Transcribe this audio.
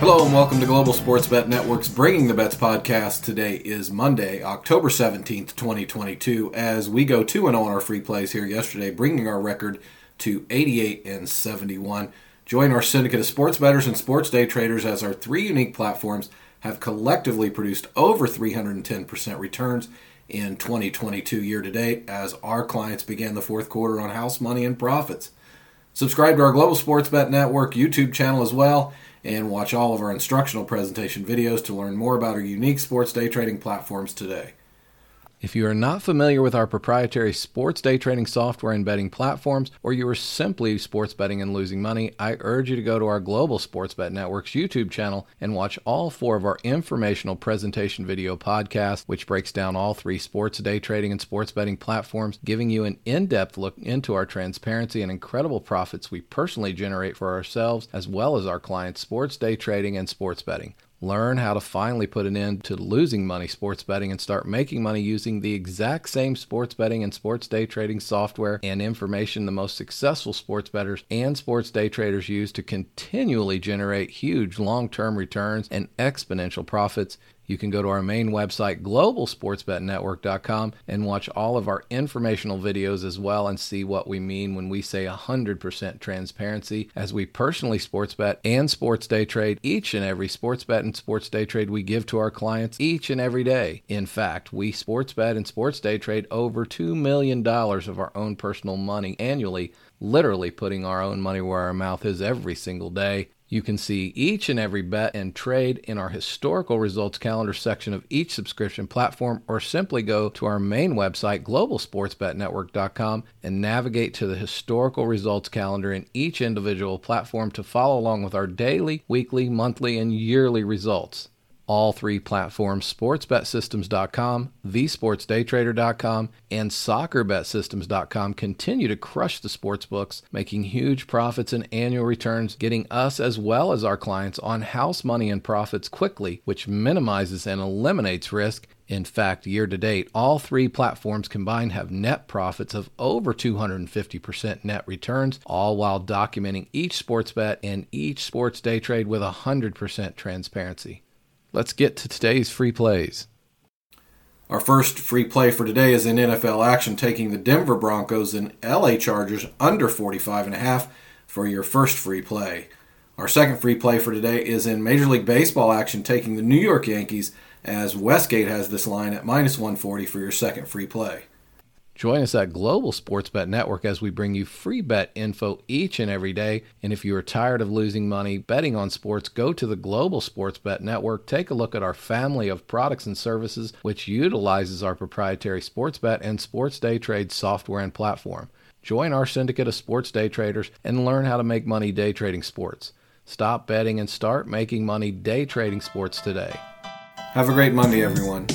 Hello and welcome to Global Sports Bet Network's Bringing the Bets podcast. Today is Monday, October 17th, 2022, as we go 2-0 on our free plays here yesterday, bringing our record to 88-71. Join our syndicate of sports bettors and sports day traders as our three unique platforms have collectively produced over 310% returns in 2022 year-to-date as our clients began the fourth quarter on house money and profits. Subscribe to our Global Sports Bet Network YouTube channel as well, and watch all of our instructional presentation videos to learn more about our unique sports day trading platforms today. If you are not familiar with our proprietary sports day trading software and betting platforms, or you are simply sports betting and losing money, I urge you to go to our Global Sports Bet Network's YouTube channel and watch all four of our informational presentation video podcasts, which breaks down all three sports day trading and sports betting platforms, giving you an in-depth look into our transparency and incredible profits we personally generate for ourselves, as well as our clients' sports day trading and sports betting. Learn how to finally put an end to losing money sports betting and start making money using the exact same sports betting and sports day trading software and information the most successful sports bettors and sports day traders use to continually generate huge long-term returns and exponential profits. You can go to our main website, globalsportsbetnetwork.com, and watch all of our informational videos as well and see what we mean when we say 100% transparency as we personally sports bet and sports day trade each and every sports bet and sports day trade we give to our clients each and every day. In fact, we sports bet and sports day trade over $2 million of our own personal money annually, literally putting our own money where our mouth is every single day. You can see each and every bet and trade in our historical results calendar section of each subscription platform, or simply go to our main website, globalsportsbetnetwork.com, and navigate to the historical results calendar in each individual platform to follow along with our daily, weekly, monthly, and yearly results. All three platforms, SportsBetSystems.com, TheSportsDayTrader.com, and SoccerBetSystems.com, continue to crush the sportsbooks, making huge profits and annual returns, getting us as well as our clients on house money and profits quickly, which minimizes and eliminates risk. In fact, year-to-date, all three platforms combined have net profits of over 250% net returns, all while documenting each sports bet and each sports day trade with 100% transparency. Let's get to today's free plays. Our first free play for today is in NFL action, taking the Denver Broncos and LA Chargers under 45.5 for your first free play. Our second free play for today is in Major League Baseball action, taking the New York Yankees, as Westgate has this line at -140 for your second free play. Join us at Global Sports Bet Network as we bring you free bet info each and every day. And if you are tired of losing money betting on sports, go to the Global Sports Bet Network. Take a look at our family of products and services, which utilizes our proprietary sports bet and sports day trade software and platform. Join our syndicate of sports day traders and learn how to make money day trading sports. Stop betting and start making money day trading sports today. Have a great Monday, everyone.